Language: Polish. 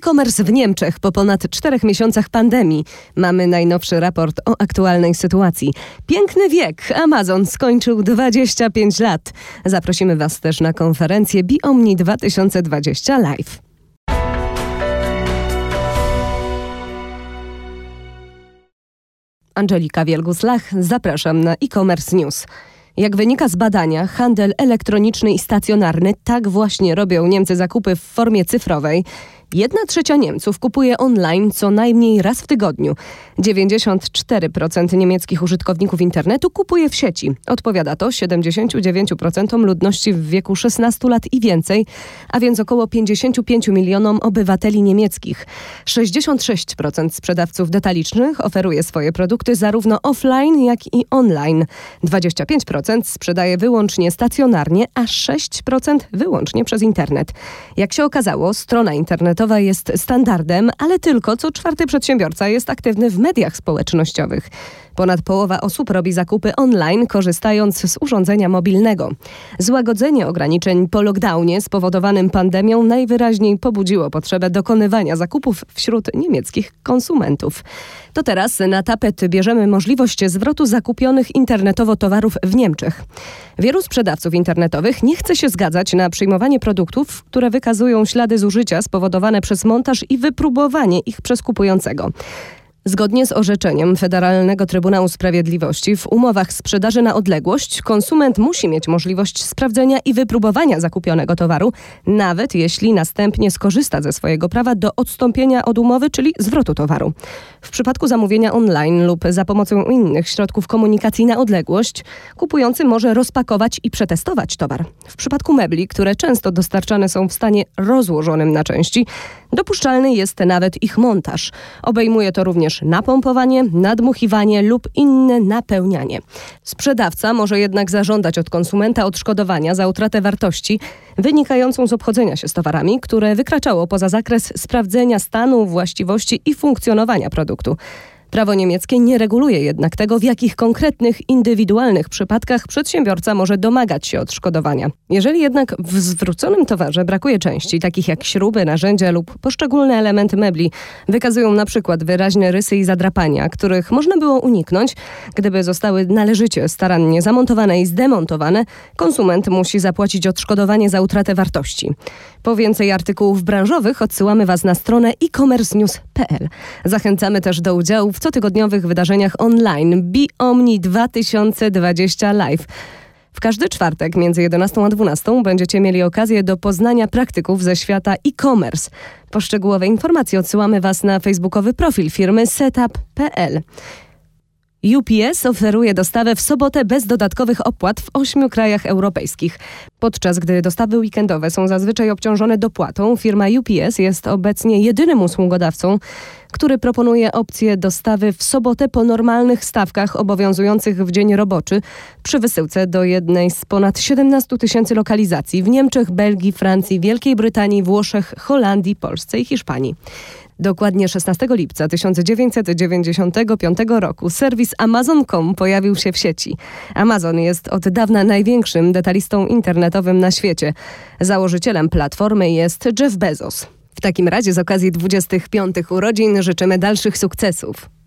e-commerce w Niemczech po ponad 4 miesiącach pandemii. Mamy najnowszy raport o aktualnej sytuacji. Piękny wiek! Amazon skończył 25 lat. Zaprosimy Was też na konferencję Biomni 2020 Live. Angelika Wielgus-Lach, zapraszam na e-commerce news. Jak wynika z badania, handel elektroniczny i stacjonarny, tak właśnie robią Niemcy zakupy w formie cyfrowej. 1/3 Niemców kupuje online co najmniej raz w tygodniu. 94% niemieckich użytkowników internetu kupuje w sieci. Odpowiada to 79% ludności w wieku 16 lat i więcej, a więc około 55 milionom obywateli niemieckich. 66% sprzedawców detalicznych oferuje swoje produkty zarówno offline, jak i online. 25% sprzedaje wyłącznie stacjonarnie, a 6% wyłącznie przez internet. Jak się okazało, strona internetowa jest standardem, ale tylko co 4 przedsiębiorca jest aktywny w mediach społecznościowych. Ponad połowa osób robi zakupy online, korzystając z urządzenia mobilnego. Złagodzenie ograniczeń po lockdownie spowodowanym pandemią najwyraźniej pobudziło potrzebę dokonywania zakupów wśród niemieckich konsumentów. To teraz na tapet bierzemy możliwość zwrotu zakupionych internetowo towarów w Niemczech. Wielu sprzedawców internetowych nie chce się zgadzać na przyjmowanie produktów, które wykazują ślady zużycia spowodowane przez montaż i wypróbowanie ich przez kupującego. Zgodnie z orzeczeniem Federalnego Trybunału Sprawiedliwości w umowach sprzedaży na odległość konsument musi mieć możliwość sprawdzenia i wypróbowania zakupionego towaru, nawet jeśli następnie skorzysta ze swojego prawa do odstąpienia od umowy, czyli zwrotu towaru. W przypadku zamówienia online lub za pomocą innych środków komunikacji na odległość kupujący może rozpakować i przetestować towar. W przypadku mebli, które często dostarczane są w stanie rozłożonym na części, dopuszczalny jest nawet ich montaż. Obejmuje to również napompowanie, nadmuchiwanie lub inne napełnianie. Sprzedawca może jednak zażądać od konsumenta odszkodowania za utratę wartości wynikającą z obchodzenia się z towarami, które wykraczało poza zakres sprawdzenia stanu, właściwości i funkcjonowania produktu. Prawo niemieckie nie reguluje jednak tego, w jakich konkretnych, indywidualnych przypadkach przedsiębiorca może domagać się odszkodowania. Jeżeli jednak w zwróconym towarze brakuje części, takich jak śruby, narzędzia lub poszczególne elementy mebli, wykazują na przykład wyraźne rysy i zadrapania, których można było uniknąć, gdyby zostały należycie starannie zamontowane i zdemontowane, konsument musi zapłacić odszkodowanie za utratę wartości. Po więcej artykułów branżowych odsyłamy Was na stronę e-commercenews.pl. Zachęcamy też do udziału w cotygodniowych wydarzeniach online Biomni 2020 Live. W każdy czwartek między 11 a 12 będziecie mieli okazję do poznania praktyków ze świata e-commerce. Po szczegółowe informacje odsyłamy Was na facebookowy profil firmy setup.pl. UPS oferuje dostawę w sobotę bez dodatkowych opłat w 8 krajach europejskich. Podczas gdy dostawy weekendowe są zazwyczaj obciążone dopłatą, firma UPS jest obecnie jedynym usługodawcą, który proponuje opcję dostawy w sobotę po normalnych stawkach obowiązujących w dzień roboczy przy wysyłce do jednej z ponad 17 000 lokalizacji w Niemczech, Belgii, Francji, Wielkiej Brytanii, Włoszech, Holandii, Polsce i Hiszpanii. Dokładnie 16 lipca 1995 roku serwis Amazon.com pojawił się w sieci. Amazon jest od dawna największym detalistą internetowym na świecie. Założycielem platformy jest Jeff Bezos. W takim razie z okazji 25 urodzin życzymy dalszych sukcesów.